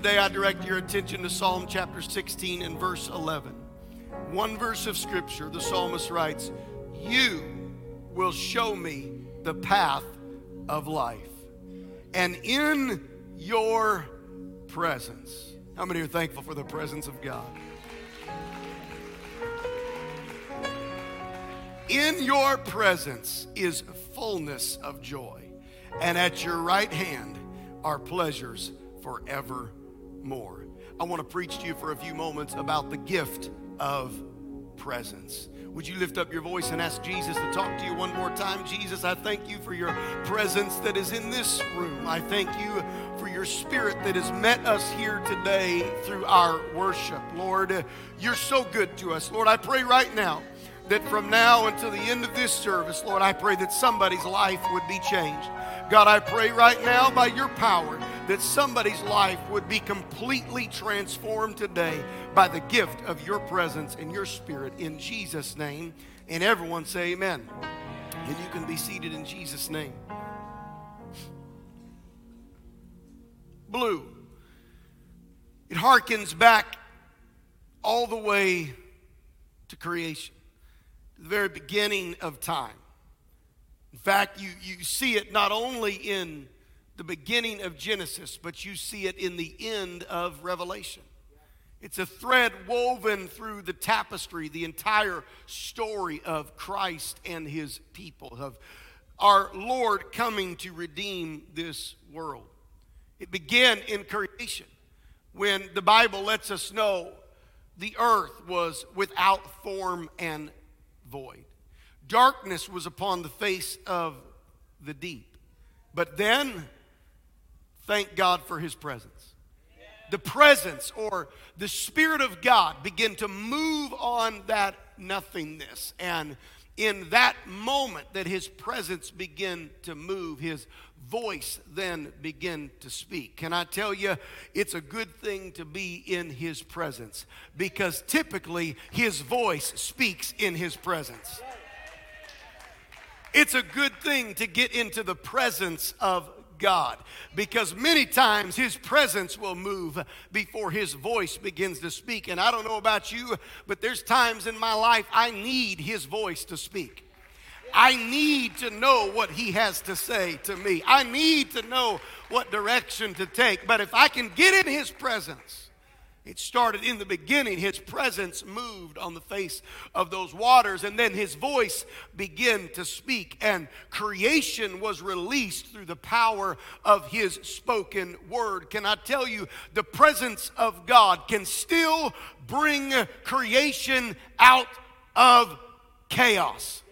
Today I direct your attention to Psalm chapter 16 and verse 11. One verse of scripture, the psalmist writes, "You will show me the path of life, and in your presence." How many are thankful for the presence of God? "In your presence is fullness of joy, and at your right hand are pleasures forevermore." I want to preach to you for a few moments about the gift of presence. Would you lift up your voice and ask Jesus to talk to you one more time? Jesus, I thank you for your presence that is in this room. I thank you for your spirit that has met us here today through our worship. Lord, you're so good to us. Lord, I pray right now that from now until the end of this service, Lord, I pray that somebody's life would be changed. God, I pray right now by your power that somebody's life would be completely transformed today by the gift of your presence and your spirit, in Jesus' name. And everyone say amen. And you can be seated in Jesus' name. Blue. It harkens back all the way to creation, to the very beginning of time. In fact, you see it not only in the beginning of Genesis, but you see it in the end of Revelation. It's a thread woven through the tapestry, the entire story of Christ and his people, of our Lord coming to redeem this world. It began in creation when the Bible lets us know the earth was without form and void. Darkness was upon the face of the deep. But then, thank God for his presence. The presence or the Spirit of God began to move on that nothingness. And in that moment that his presence began to move, his voice then began to speak. Can I tell you, it's a good thing to be in his presence, because typically his voice speaks in his presence. It's a good thing to get into the presence of God, because many times his presence will move before his voice begins to speak. And I don't know about you, but there's times in my life I need his voice to speak. I need to know what he has to say to me. I need to know what direction to take. But if I can get in his presence, it started in the beginning. His presence moved on the face of those waters, and then his voice began to speak, and creation was released through the power of his spoken word. Can I tell you, the presence of God can still bring creation out of chaos.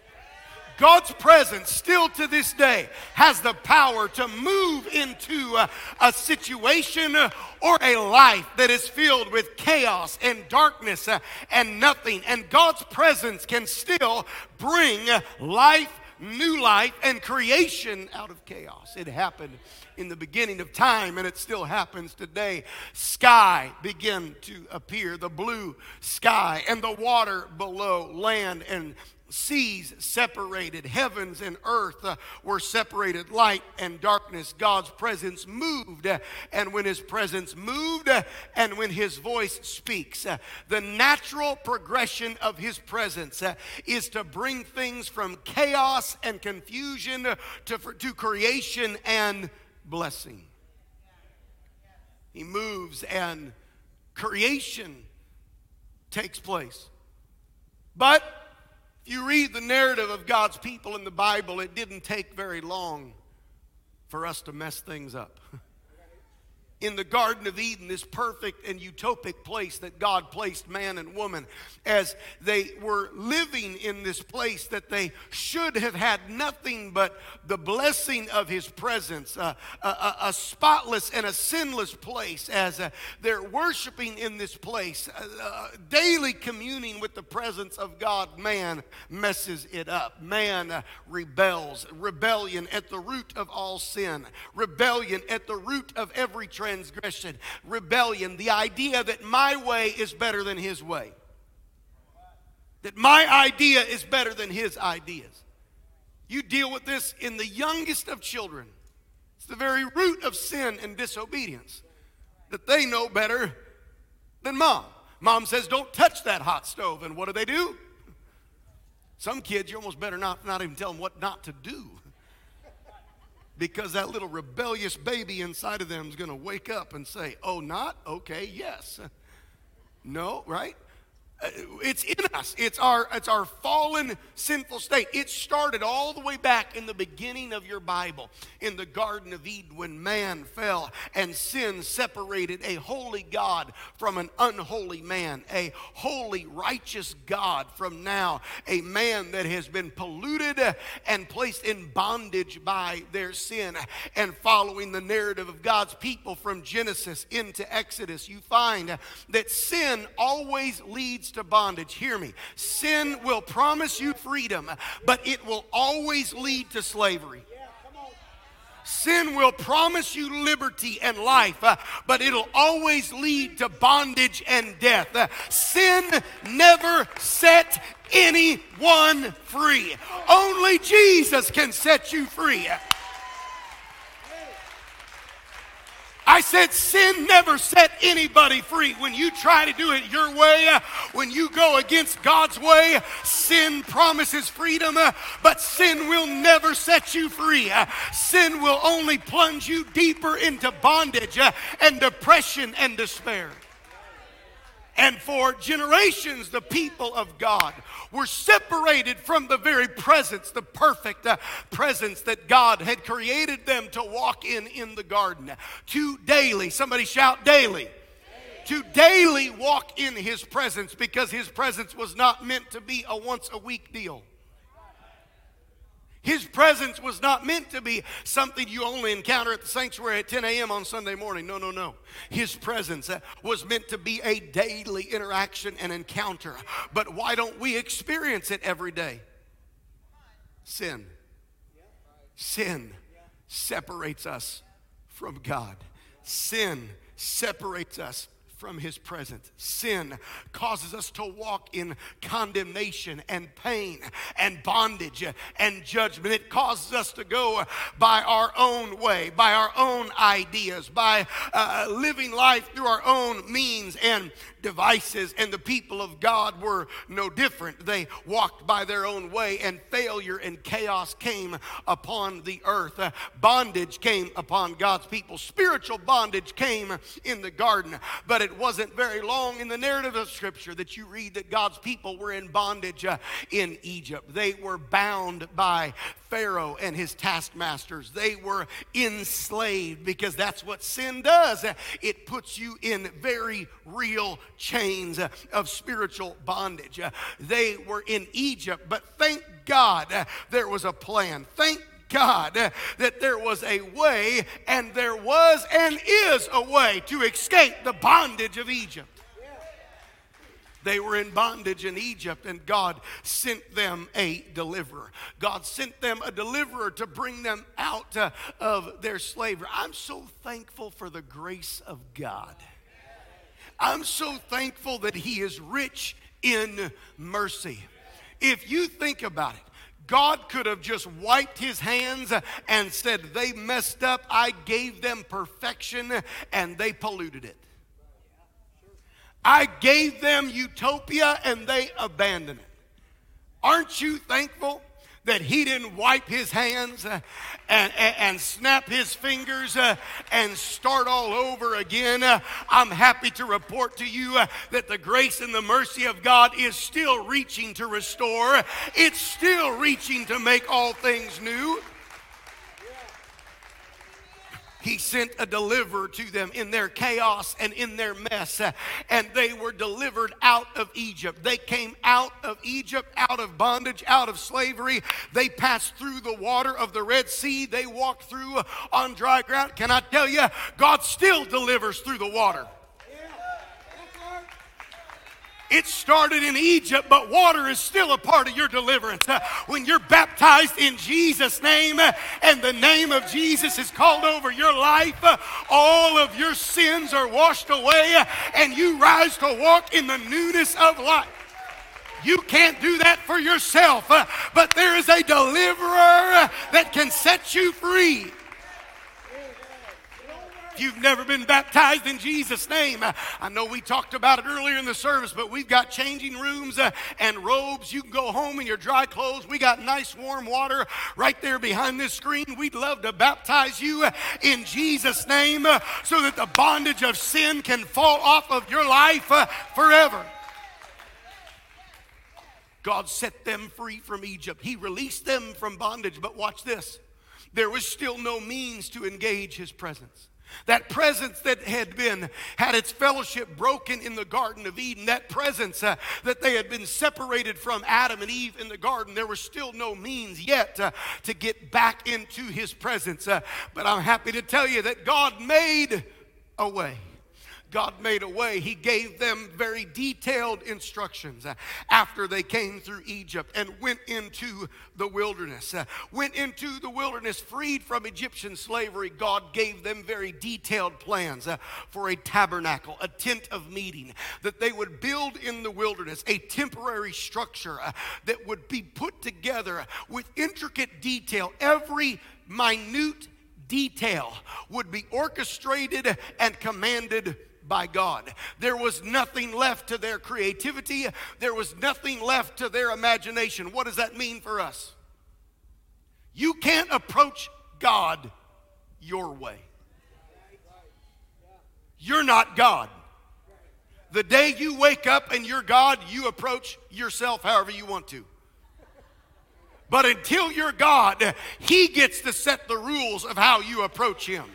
God's presence still to this day has the power to move into a situation or a life that is filled with chaos and darkness and nothing. And God's presence can still bring life, new life, and creation out of chaos. It happened in the beginning of time, and it still happens today. Sky began to appear, the blue sky, and the water below, land and seas separated, heavens and earth were separated, light and darkness. God's presence moved, and when his presence moved, and when his voice speaks, the natural progression of his presence is to bring things from chaos and confusion to creation and blessing. He moves, and creation takes place. But you read the narrative of God's people in the Bible, it didn't take very long for us to mess things up. In the Garden of Eden, this perfect and utopic place that God placed man and woman, as they were living in this place that they should have had nothing but the blessing of his presence, a spotless and a sinless place, as they're worshiping in this place, daily communing with the presence of God, man messes it up. Man rebels. Rebellion at the root of all sin. Rebellion at the root of every transgression. Rebellion, the idea that my way is better than his way. That my idea is better than his ideas. You deal with this in the youngest of children. It's the very root of sin and disobedience. that they know better than mom. Mom says, don't touch that hot stove. And what do? Some kids, you almost better not even tell them what not to do. Because that little rebellious baby inside of them is going to wake up and say, oh, not? Okay, yes. No, right? It's in us. It's our fallen, sinful state. It started all the way back in the beginning of your Bible, in the Garden of Eden, when man fell and sin separated a holy God from an unholy man, a holy, righteous God from now a man that has been polluted and placed in bondage by their sin. And following the narrative of God's people from Genesis into Exodus, you find that sin always leads to bondage. Hear me. Sin will promise you freedom, but it will always lead to slavery. Sin will promise you liberty and life, but it'll always lead to bondage and death. Sin never set anyone free. Only Jesus can set you free. I said sin never set anybody free. When you try to do it your way, when you go against God's way, sin promises freedom, but sin will never set you free. Sin will only plunge you deeper into bondage and depression and despair. And for generations, the people of God were separated from the very presence, the perfect presence that God had created them to walk in the garden. To daily, somebody shout daily. To daily walk in His presence, because His presence was not meant to be a once a week deal. His presence was not meant to be something you only encounter at the sanctuary at 10 a.m. on Sunday morning. No. His presence was meant to be a daily interaction and encounter. But why don't we experience it every day? Sin. Sin separates us from God. Sin separates us from His presence. Sin causes us to walk in condemnation and pain and bondage and judgment. It causes us to go by our own way, by our own ideas, by living life through our own means and devices. And the people of God were no different. They walked by their own way, and failure and chaos came upon the earth. Bondage came upon God's people. Spiritual bondage came in the garden. But it wasn't very long in the narrative of Scripture that you read that God's people were in bondage in Egypt. They were bound by Pharaoh and his taskmasters. They were enslaved, because that's what sin does. It puts you in very real chains of spiritual bondage. They were in Egypt, but thank God there was a plan. Thank God that there was a way, and there was and is a way to escape the bondage of Egypt. They were in bondage in Egypt, and God sent them a deliverer. God sent them a deliverer to bring them out of their slavery. I'm so thankful for the grace of God. I'm so thankful that He is rich in mercy. If you think about it, God could have just wiped His hands and said, they messed up, I gave them perfection, and they polluted it. I gave them utopia, and they abandoned it. Aren't you thankful that He didn't wipe His hands and snap His fingers and start all over again? I'm happy to report to you that the grace and the mercy of God is still reaching to restore. It's still reaching to make all things new. He sent a deliverer to them in their chaos and in their mess, and they were delivered out of Egypt. They came out of Egypt, out of bondage, out of slavery. They passed through the water of the Red Sea. They walked through on dry ground. Can I tell you, God still delivers through the water. It started in Egypt, but water is still a part of your deliverance. When you're baptized in Jesus' name and the name of Jesus is called over your life, all of your sins are washed away and you rise to walk in the newness of life. You can't do that for yourself, but there is a deliverer that can set you free. If you've never been baptized in Jesus' name, I know we talked about it earlier in the service, but we've got changing rooms and robes. You can go home in your dry clothes. We got nice warm water right there behind this screen. We'd love to baptize you in Jesus' name so that the bondage of sin can fall off of your life forever. God set them free from Egypt. He released them from bondage. But watch this. There was still no means to engage his presence. That presence that had its fellowship broken in the Garden of Eden, that presence that they had been separated from Adam and Eve in the garden, there was still no means yet to get back into his presence. But I'm happy to tell you that God made a way. God made a way. He gave them very detailed instructions after they came through Egypt and went into the wilderness. Freed from Egyptian slavery, God gave them very detailed plans for a tabernacle, a tent of meeting that they would build in the wilderness, a temporary structure that would be put together with intricate detail. Every minute detail would be orchestrated and commanded by God. There was nothing left to their creativity. There was nothing left to their imagination. What does that mean for us? You can't approach God your way. You're not God. The day you wake up and you're God, you approach yourself however you want to. But until you're God, he gets to set the rules of how you approach him.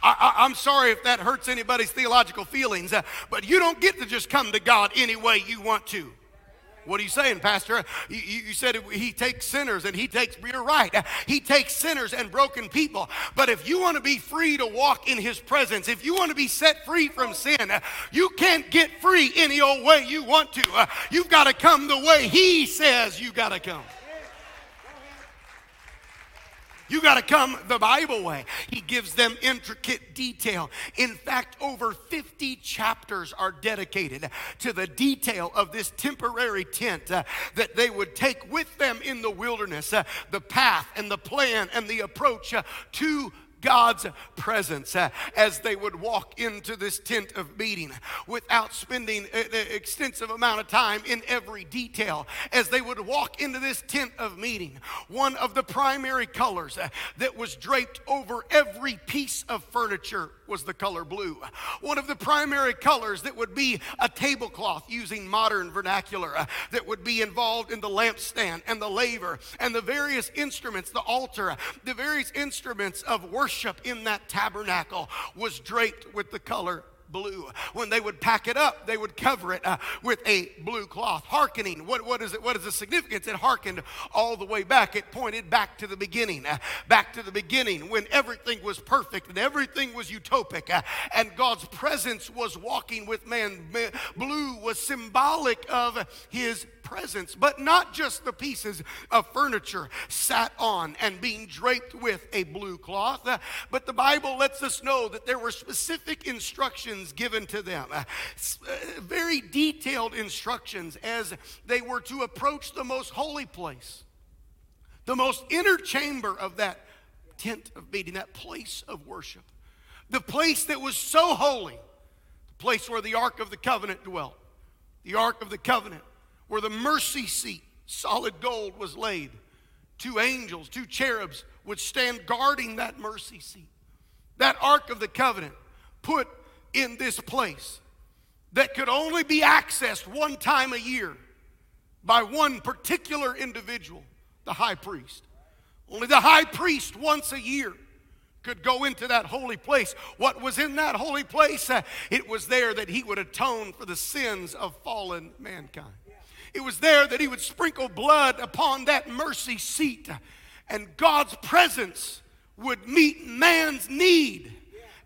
I'm sorry if that hurts anybody's theological feelings, but you don't get to just come to God any way you want to. What are you saying, Pastor? You said he takes sinners and he takes, you're right. He takes sinners and broken people. But if you want to be free to walk in his presence, if you want to be set free from sin, you can't get free any old way you want to. You've got to come the way he says you got to come. You got to come the Bible way. He gives them intricate detail. In fact, over 50 chapters are dedicated to the detail of this temporary tent that they would take with them in the wilderness, the path and the plan and the approach to God's presence as they would walk into this tent of meeting without spending an extensive amount of time in every detail. As they would walk into this tent of meeting, one of the primary colors that was draped over every piece of furniture was the color blue. One of the primary colors that would be a tablecloth, using modern vernacular, that would be involved in the lampstand and the laver and the various instruments, the altar, the various instruments of worship in that tabernacle was draped with the color blue. When they would pack it up, they would cover it with a blue cloth. Hearkening. What is it? What is the significance? It hearkened all the way back. It pointed back to the beginning. Back to the beginning when everything was perfect and everything was utopic and God's presence was walking with man. Blue was symbolic of his presence, but not just the pieces of furniture sat on and being draped with a blue cloth, but the Bible lets us know that there were specific instructions given to them, very detailed instructions as they were to approach the most holy place, the most inner chamber of that tent of meeting, that place of worship, the place that was so holy, the place where the Ark of the Covenant dwelt, the Ark of the Covenant, where the mercy seat, solid gold, was laid. Two angels, two cherubs would stand guarding that mercy seat. That Ark of the Covenant put in this place that could only be accessed one time a year by one particular individual, the high priest. Only the high priest once a year could go into that holy place. What was in that holy place? It was there that he would atone for the sins of fallen mankind. It was there that he would sprinkle blood upon that mercy seat, and God's presence would meet man's need.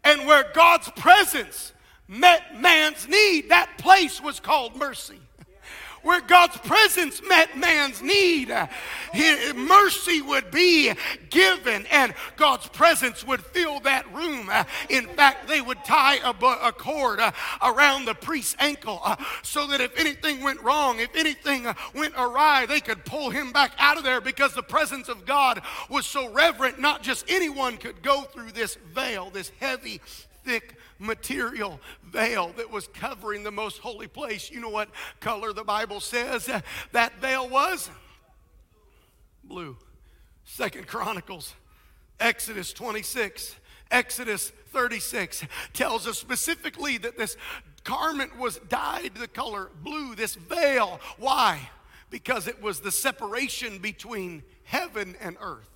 And where God's presence met man's need, that place was called mercy. where God's presence met man's need, mercy would be given and God's presence would fill that room. In fact, they would tie a cord around the priest's ankle so that if anything went wrong, if anything went awry, they could pull him back out of there, because the presence of God was so reverent, not just anyone could go through this veil, this heavy, thick material veil that was covering the most holy place. You know what color the Bible says that veil was? Blue. 2nd Chronicles, Exodus 26, Exodus 36 tells us specifically that this garment was dyed the color blue, this veil. Why? Because it was the separation between heaven and earth.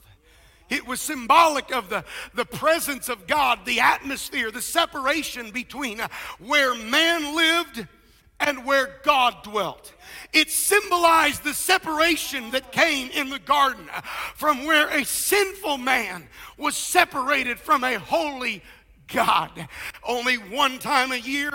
It was symbolic of the presence of God, the atmosphere, the separation between where man lived and where God dwelt. It symbolized the separation that came in the garden from where a sinful man was separated from a holy God. Only one time a year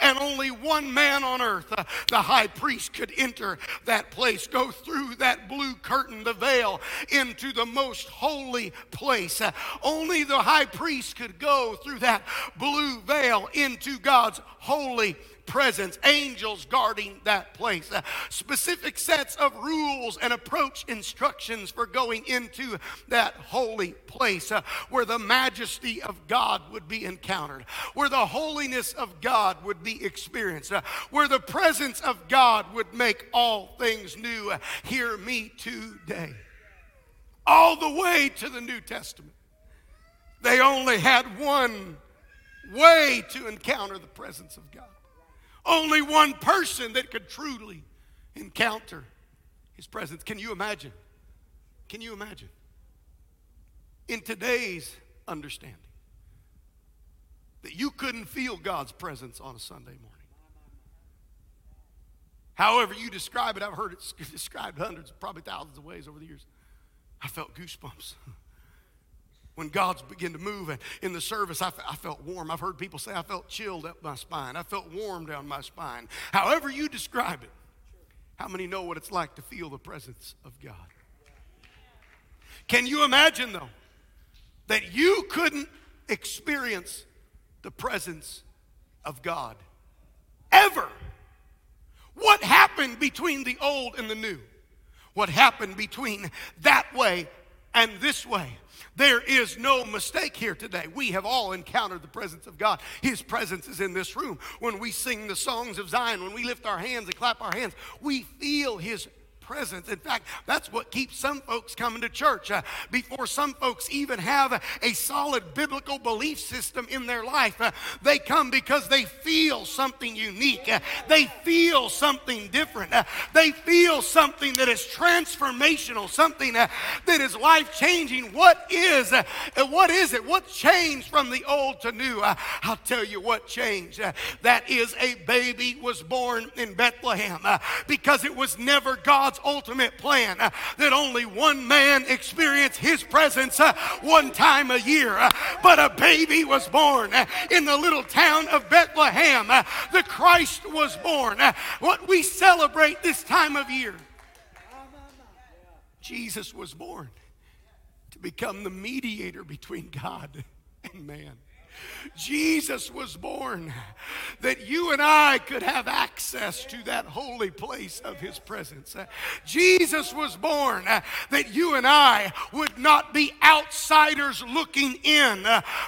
and only one man on earth, the high priest could enter that place, go through that blue curtain, the veil, into the most holy place. Only the high priest could go through that blue veil into God's holy presence, angels guarding that place, specific sets of rules and approach instructions for going into that holy place where the majesty of God would be encountered, where the holiness of God would be experienced, where the presence of God would make all things new. Hear me today. All the way to the New Testament, they only had one way to encounter the presence of God. Only one person that could truly encounter his presence. Can you imagine? Can you imagine? In today's understanding, that you couldn't feel God's presence on a Sunday morning. However you describe it, I've heard it described hundreds, probably thousands of ways over the years. I felt goosebumps. When God's began to move and in the service, I felt warm. I've heard people say I felt chilled up my spine. I felt warm down my spine. However you describe it, how many know what it's like to feel the presence of God? Can you imagine, though, that you couldn't experience the presence of God ever? What happened between the old and the new? What happened between that way and this way? There is no mistake here today. We have all encountered the presence of God. His presence is in this room. When we sing the songs of Zion, when we lift our hands and clap our hands, we feel His presence. In fact, that's what keeps some folks coming to church. Before some folks even have a solid biblical belief system in their life, they come because they feel something unique. They feel something different. They feel something that is transformational, something that is life-changing. What is it? What changed from the old to new? I'll tell you what changed. That is, a baby was born in Bethlehem, because it was never God's ultimate plan that only one man experienced His presence one time a year, but a baby was born in the little town of Bethlehem. The Christ was born. What we celebrate this time of year, Jesus was born to become the mediator between God and man. Jesus was born that you and I could have access to that holy place of His presence. Jesus was born that you and I would not be outsiders looking in,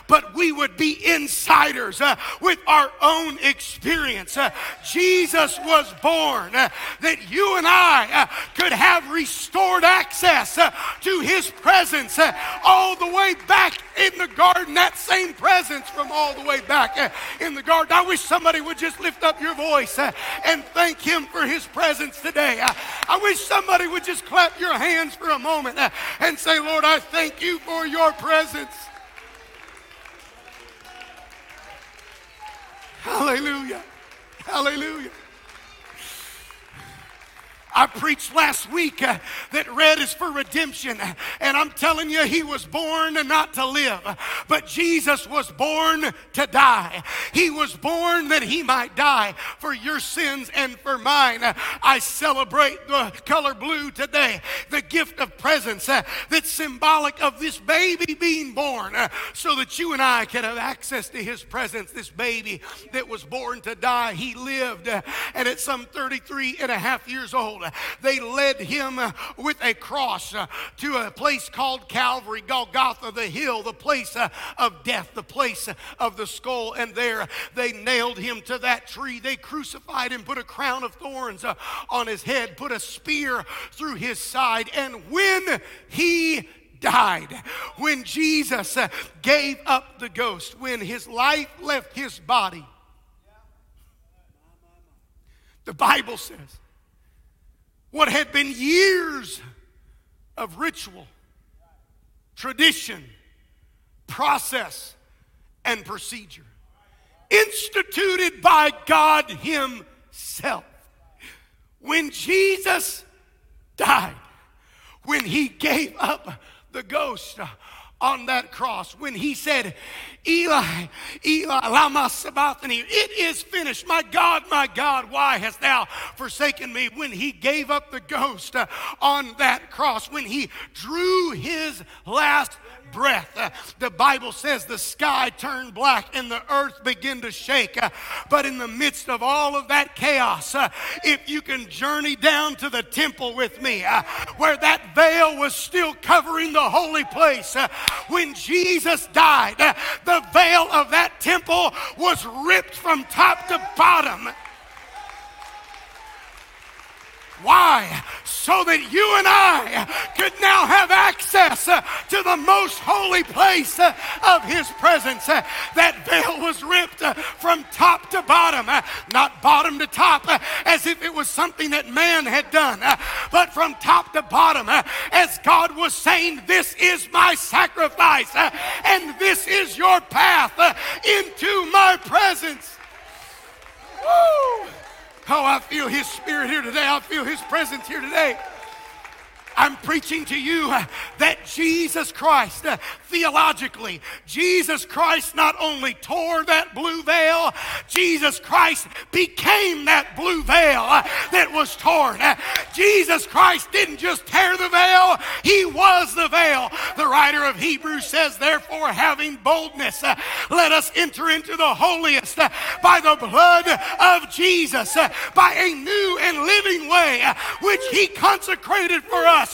but we would be insiders with our own experience. Jesus was born that you and I could have restored access to His presence all the way back in the garden, that same presence from all the way back in the garden. I wish somebody would just lift up your voice and thank Him for His presence today. I wish somebody would just clap your hands for a moment and say, Lord, I thank You for Your presence. Hallelujah. Hallelujah. I preached last week that red is for redemption. And I'm telling you, he was born not to live. But Jesus was born to die. He was born that he might die for your sins and for mine. I celebrate the color blue today, the gift of presence that's symbolic of this baby being born so that you and I can have access to his presence. This baby that was born to die, he lived. And at some 33 and a half years old, they led him with a cross to a place called Calvary, Golgotha, the hill, the place of death, the place of the skull. And there they nailed him to that tree. They crucified him, put a crown of thorns on his head, put a spear through his side. And when he died, when Jesus gave up the ghost, when his life left his body, the Bible says what had been years of ritual, tradition, process, and procedure instituted by God himself. When Jesus died, when he gave up the ghost on that cross, when he said, Eli, Eli, lama sabachthani, it is finished. My God, why hast thou forsaken me? When he gave up the ghost on that cross, when he drew his last breath, the Bible says the sky turned black and the earth began to shake. But in the midst of all of that chaos, if you can journey down to the temple with me, where that veil was still covering the holy place, when Jesus died, the veil of that temple was ripped from top to bottom. Why? So that you and I could now have access to the most holy place of his presence. That veil was ripped from top to bottom, not bottom to top, as if it was something that man had done, but from top to bottom, as God was saying, this is my sacrifice, and this is your path into my presence. Woo! Oh, I feel his spirit here today. I feel his presence here today. I'm preaching to you that Jesus Christ, theologically, Jesus Christ not only tore that blue veil, Jesus Christ became that blue veil that was torn. Jesus Christ didn't just tear the veil, he was the veil. The writer of Hebrews says, therefore, having boldness, let us enter into the holiest by the blood of Jesus, by a new and living way, which he consecrated for us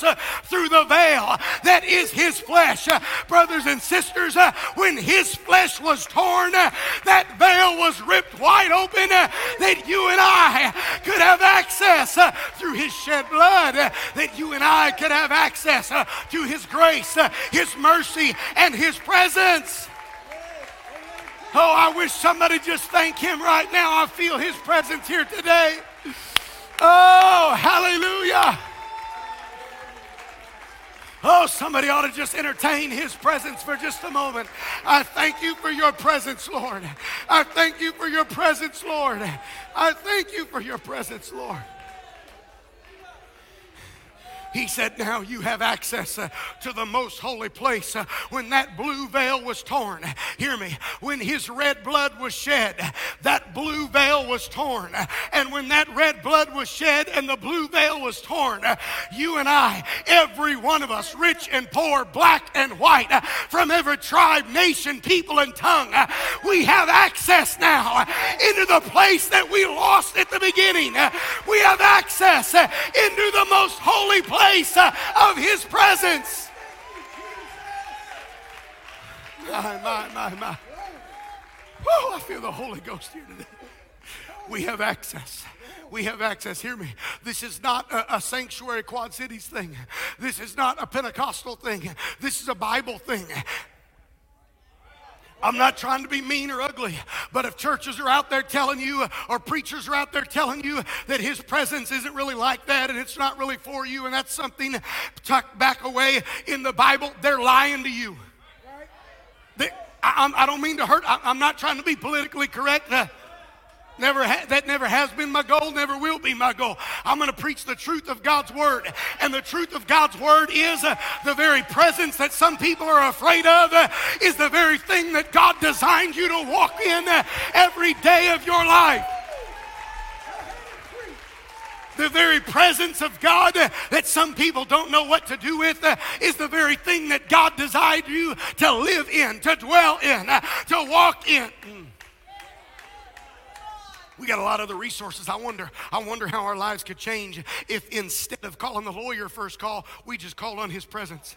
through the veil that is his flesh. Brothers and sisters, when his flesh was torn, that veil was ripped wide open that you and I could have access through his shed blood, that you and I could have access to his grace, his mercy, and his presence. Oh, I wish somebody just thank him right now. I feel his presence here today. Oh, hallelujah. Oh, somebody ought to just entertain his presence for just a moment. I thank you for your presence, Lord. I thank you for your presence, Lord. I thank you for your presence, Lord. He said, now you have access to the most holy place. When that blue veil was torn, hear me, when his red blood was shed, that blue veil was torn. And when that red blood was shed and the blue veil was torn, you and I, every one of us, rich and poor, black and white, from every tribe, nation, people, and tongue, we have access now into the place that we lost at the beginning. We have access into the most holy place of his presence. My. Oh, I feel the Holy Ghost here today. We have access. We have access. Hear me. This is not a Sanctuary Quad Cities thing. This is not a Pentecostal thing. This is a Bible thing. I'm not trying to be mean or ugly, but if churches are out there telling you, or preachers are out there telling you that his presence isn't really like that and it's not really for you and that's something tucked back away in the Bible, they're lying to you. I don't mean to hurt. I'm not trying to be politically correct. That never has been my goal, never will be my goal. I'm going to preach the truth of God's word. And the truth of God's word is the very presence that some people are afraid of is the very thing that God designed you to walk in every day of your life. The very presence of God that some people don't know what to do with is the very thing that God designed you to live in, to dwell in, to walk in. We got a lot of the resources. I wonder how our lives could change if instead of calling the lawyer first call, we just called on his presence.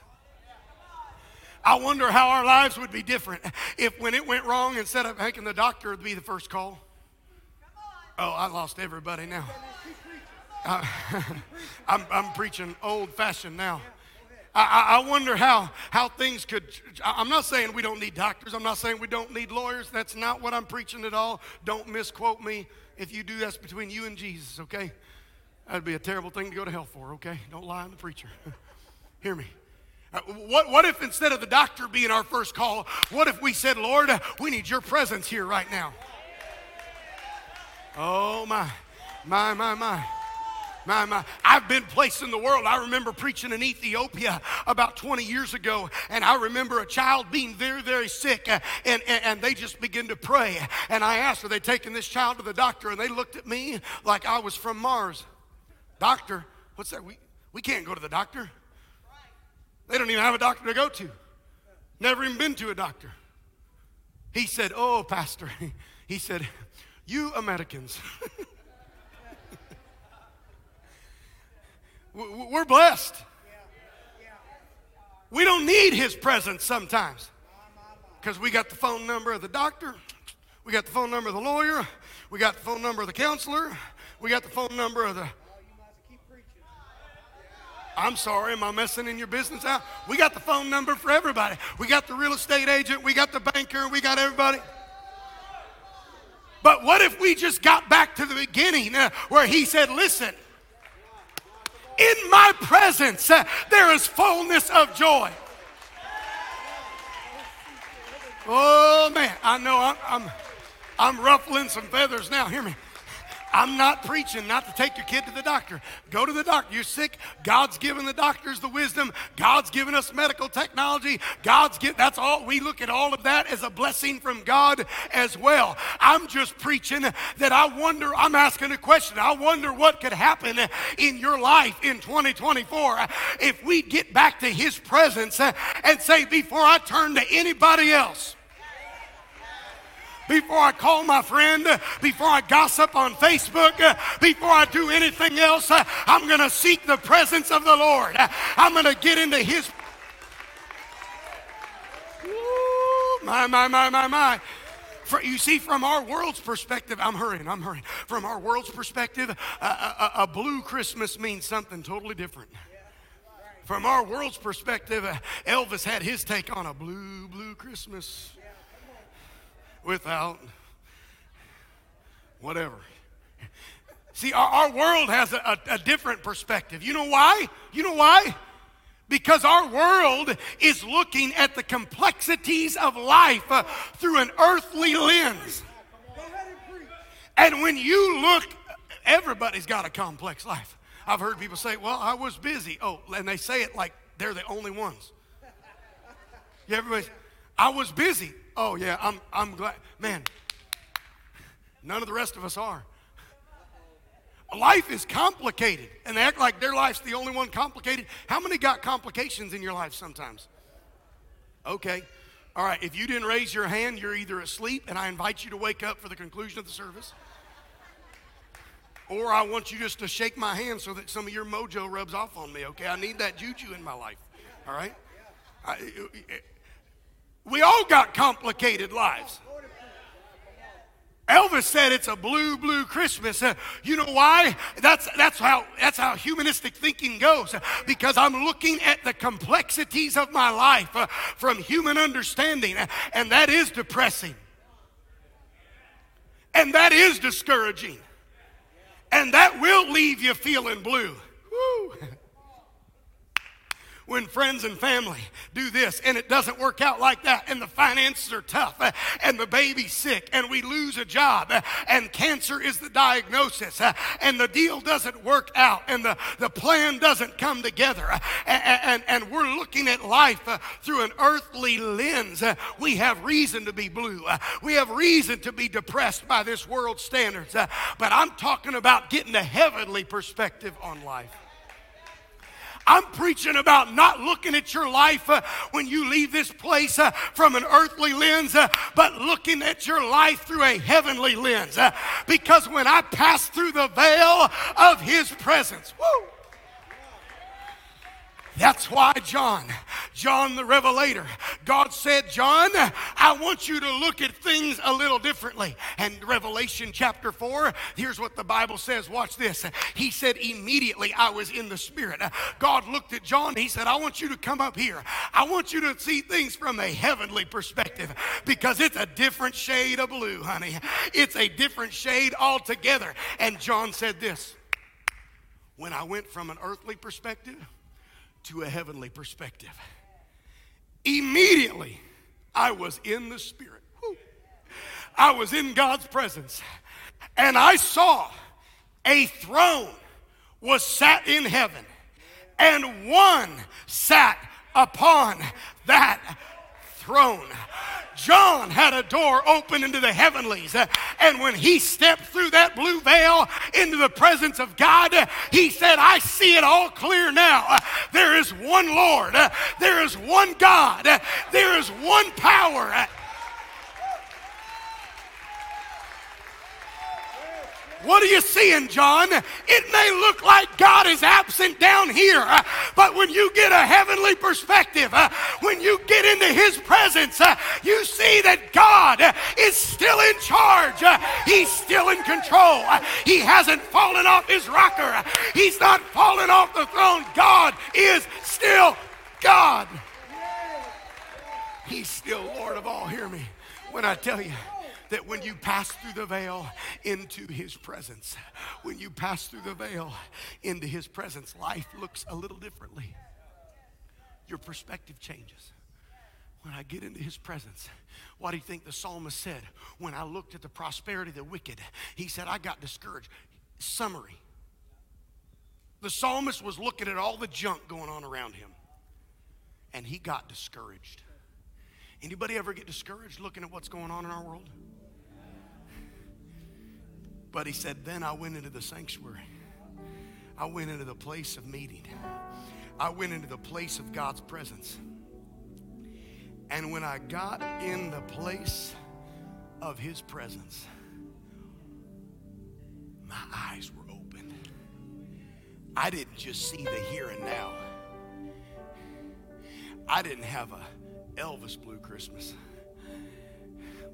I wonder how our lives would be different if when it went wrong, instead of making the doctor would be the first call. Oh, I lost everybody now. I'm preaching old-fashioned now. I wonder how things could. I'm not saying we don't need doctors. I'm not saying we don't need lawyers. That's not what I'm preaching at all. Don't misquote me. If you do, that's between you and Jesus, okay? That'd be a terrible thing to go to hell for, okay? Don't lie, I'm the preacher. Hear me. What if instead of the doctor being our first call, what if we said, Lord, we need your presence here right now? Oh, my. I've been placed in the world. I remember preaching in Ethiopia about 20 years ago, and I remember a child being very, very sick, and they just began to pray. And I asked, are they taking this child to the doctor? And they looked at me like I was from Mars. Doctor, what's that? We can't go to the doctor. They don't even have a doctor to go to. Never even been to a doctor. He said, oh, Pastor. He said, you Americans. We're blessed. We don't need his presence sometimes because we got the phone number of the doctor. We got the phone number of the lawyer. We got the phone number of the counselor. We got the phone number of the... I'm sorry, am I messing in your business out? We got the phone number for everybody. We got the real estate agent. We got the banker. We got everybody. But what if we just got back to the beginning where he said, listen, in my presence, there is fullness of joy. Oh, man, I know I'm ruffling some feathers now. Hear me. I'm not preaching not to take your kid to the doctor. Go to the doctor. You're sick. God's given the doctors the wisdom. God's given us medical technology. That's all. We look at all of that as a blessing from God as well. I'm just preaching that I'm asking a question. I wonder what could happen in your life in 2024 if we get back to his presence and say, before I turn to anybody else, before I call my friend, before I gossip on Facebook, before I do anything else, I'm going to seek the presence of the Lord. I'm going to get into his... Ooh, my. You see, from our world's perspective, I'm hurrying. From our world's perspective, a blue Christmas means something totally different. From our world's perspective, Elvis had his take on a blue Christmas. Without whatever. See, our world has a different perspective. You know why? Because our world is looking at the complexities of life through an earthly lens. And when you look, everybody's got a complex life. I've heard people say, well, I was busy. Oh, and they say it like they're the only ones. Yeah, everybody's, I was busy. Oh, yeah, I'm glad. Man, none of the rest of us are. Life is complicated, and they act like their life's the only one complicated. How many got complications in your life sometimes? Okay. All right, if you didn't raise your hand, you're either asleep, and I invite you to wake up for the conclusion of the service, or I want you just to shake my hand so that some of your mojo rubs off on me, okay? I need that juju in my life, all right? We all got complicated lives. Elvis said it's a blue Christmas. You know why? That's how humanistic thinking goes, because I'm looking at the complexities of my life from human understanding, and that is depressing. And that is discouraging. And that will leave you feeling blue. Woo. when friends and family do this and it doesn't work out like that, and the finances are tough, and the baby's sick, and we lose a job, and cancer is the diagnosis, and the deal doesn't work out, and the plan doesn't come together, and we're looking at life through an earthly lens, we have reason to be blue. We have reason to be depressed by this world's standards. But I'm talking about getting a heavenly perspective on life. I'm preaching about not looking at your life when you leave this place from an earthly lens, but looking at your life through a heavenly lens. Because when I pass through the veil of His presence, woo, that's why John the Revelator, God said, John, I want you to look at things a little differently. And Revelation chapter 4, here's what the Bible says. Watch this. He said, immediately I was in the Spirit. God looked at John. He said, I want you to come up here. I want you to see things from a heavenly perspective, because it's a different shade of blue, honey. It's a different shade altogether. And John said this, when I went from an earthly perspective to a heavenly perspective, immediately I was in the Spirit. Woo. I was in God's presence, and I saw a throne was sat in heaven, and one sat upon that throne. John had a door open into the heavenlies, and when he stepped through that blue veil into the presence of God, he said, I see it all clear now. There is one Lord, there is one God, there is one power, what are you seeing, John? It may look like God is absent down here, but when you get a heavenly perspective, when you get into His presence, you see that God is still in charge. He's still in control. He hasn't fallen off His rocker. He's not fallen off the throne. God is still God. He's still Lord of all. Hear me when I tell you that when you pass through the veil into His presence, when you pass through the veil into His presence, life looks a little differently. Your perspective changes. When I get into His presence, why do you think the psalmist said, when I looked at the prosperity of the wicked, he said, I got discouraged? Summary. The psalmist was looking at all the junk going on around him, and he got discouraged. Anybody ever get discouraged looking at what's going on in our world? But he said, then I went into the sanctuary. I went into the place of meeting. I went into the place of God's presence. And when I got in the place of His presence, my eyes were opened. I didn't just see the here and now. I didn't have a Elvis Blue Christmas.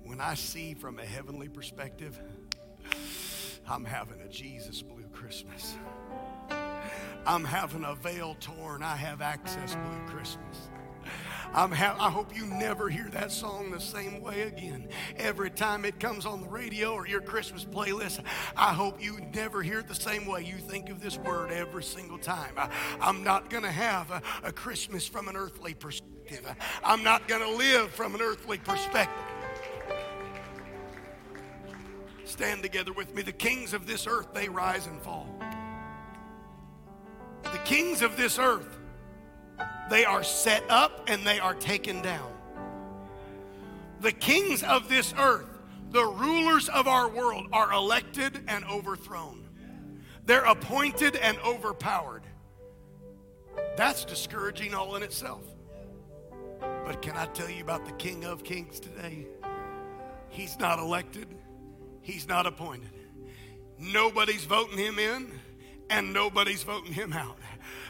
When I see from a heavenly perspective, I'm having a Jesus Blue Christmas. I'm having a veil torn, I have access Blue Christmas. I hope you never hear that song the same way again. Every time it comes on the radio or your Christmas playlist, I hope you never hear it the same way. You think of this word every single time. I'm not going to have a Christmas from an earthly perspective. I'm not going to live from an earthly perspective. Stand together with me. The kings of this earth, they rise and fall. The kings of this earth, they are set up and they are taken down. The kings of this earth, the rulers of our world, are elected and overthrown. They're appointed and overpowered. That's discouraging all in itself. But can I tell you about the King of Kings today? He's not elected. He's not appointed. Nobody's voting Him in and nobody's voting Him out.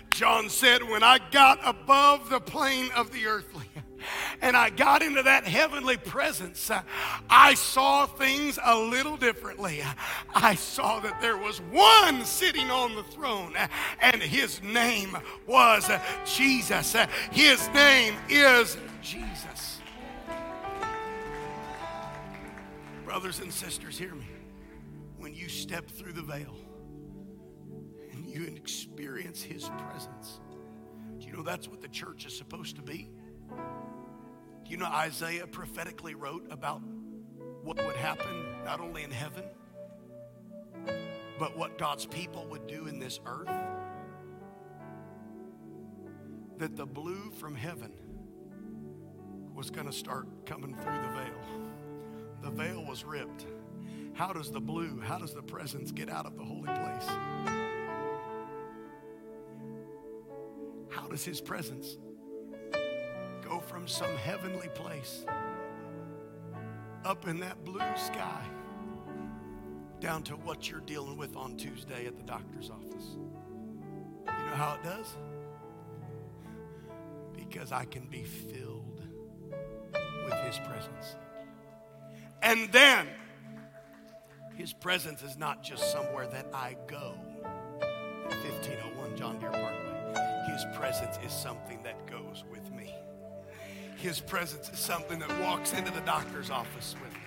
John said, when I got above the plane of the earthly and I got into that heavenly presence, I saw things a little differently. I saw that there was one sitting on the throne, and His name was Jesus. His name is Jesus. Brothers and sisters, hear me. When you step through the veil, you experience His presence. Do you You know, that's what the church is supposed to be. You know, Isaiah prophetically wrote about what would happen not only in heaven, but what God's people would do in this earth. That the blue from heaven was going to start coming through the veil. The veil was ripped. How does the blue, how does the presence get out of the holy place? How does his presence go from some heavenly place up in that blue sky down to what you're dealing with on Tuesday at the doctor's office? You know how it does? Because I can be filled with his presence. And then his presence is not just somewhere that I go at 1501 John Deere Parkway. His presence is something that goes with me. His presence is something that walks into the doctor's office with me.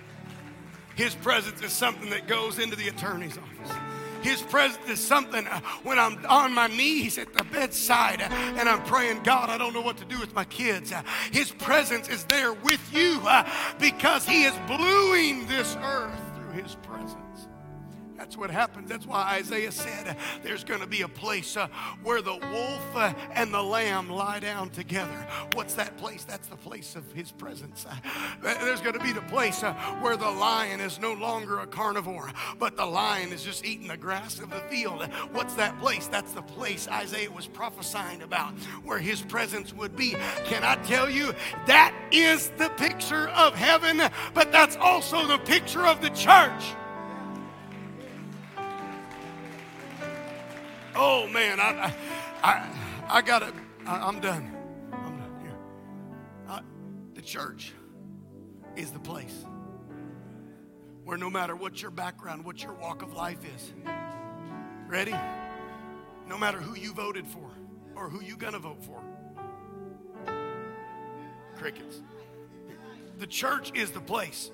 His presence is something that goes into the attorney's office. His presence is something when I'm on my knees at the bedside and I'm praying, God, I don't know what to do with my kids. His presence is there with you because he is bluing this earth through his presence. That's what happens. That's why Isaiah said there's going to be a place where the wolf and the lamb lie down together. What's that place? That's the place of his presence. There's going to be the place where the lion is no longer a carnivore, but the lion is just eating the grass of the field. What's that place? That's the place Isaiah was prophesying about, where his presence would be. Can I tell you, that is the picture of heaven, but that's also the picture of the church. Oh man, I gotta. I'm done here. The church is the place where no matter what your background, what your walk of life is, ready? No matter who you voted for or who you gonna vote for, crickets. The church is the place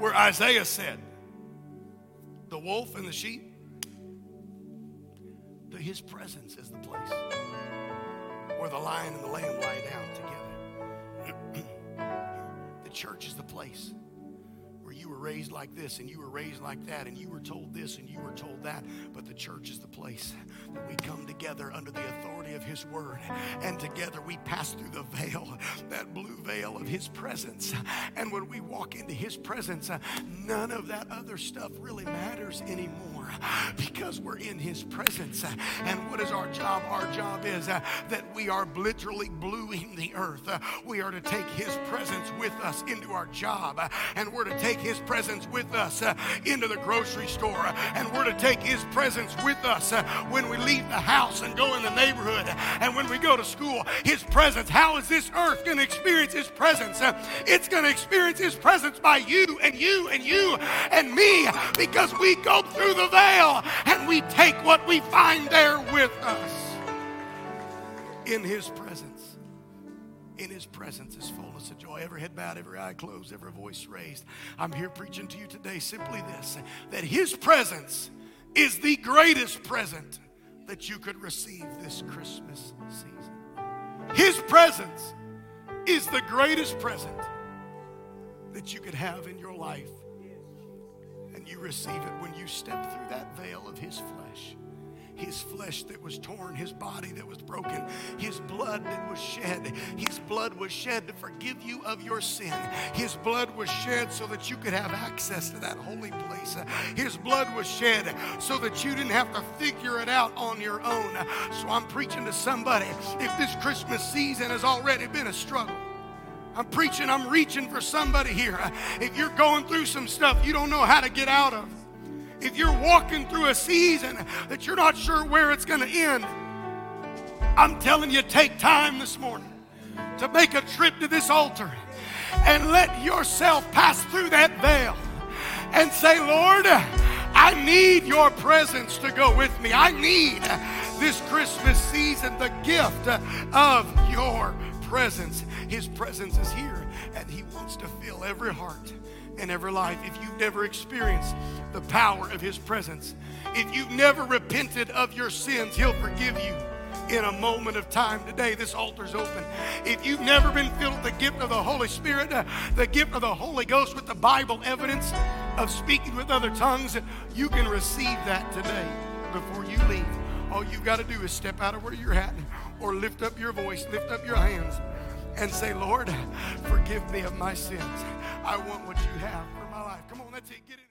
where Isaiah said, the wolf and the sheep. His presence is the place where the lion and the lamb lie down together. The church is the place where you were raised like this and you were raised like that and you were told this and you were told that, but the church is the place that we come together under the authority of his word, and together we pass through the veil, that blue veil of his presence. And when we walk into his presence, none of that other stuff really matters anymore, because we're in his presence. And what is our job? Our job is that we are literally bluing the earth. We are to take his presence with us into our job, and we're to take his presence with us into the grocery store, and we're to take his presence with us when we leave the house and go in the neighborhood, and when we go to school. His presence. How is this earth going to experience his presence? It's going to experience his presence by you and you and you and me, because we go through the veil and we take what we find there with us in his presence. In his presence is fullness of joy. Every head bowed, every eye closed, every voice raised. I'm here preaching to you today simply this, that his presence is the greatest present that you could receive this Christmas season. His presence is the greatest present that you could have in your life. And you receive it when you step through that veil of his flesh. His flesh that was torn, his body that was broken, his blood that was shed. His blood was shed to forgive you of your sin. His blood was shed so that you could have access to that holy place. His blood was shed so that you didn't have to figure it out on your own. So I'm preaching to somebody. If this Christmas season has already been a struggle, I'm preaching, I'm reaching for somebody here. If you're going through some stuff you don't know how to get out of, if you're walking through a season that you're not sure where it's going to end, I'm telling you, take time this morning to make a trip to this altar and let yourself pass through that veil and say, Lord, I need your presence to go with me. I need this Christmas season the gift of your presence. His presence is here, and he wants to fill every heart in every life. If you've never experienced the power of his presence, if you've never repented of your sins, he'll forgive you. in a moment of time today. This altar's open. If you've never been filled with the gift of the Holy Spirit, the gift of the Holy Ghost with the Bible evidence of speaking with other tongues, you can receive that today before you leave. All you've got to do is step out of where you're at or lift up your voice, lift up your hands and say, Lord, forgive me of my sins. I want what you have for my life. Come on, that's it. Get it.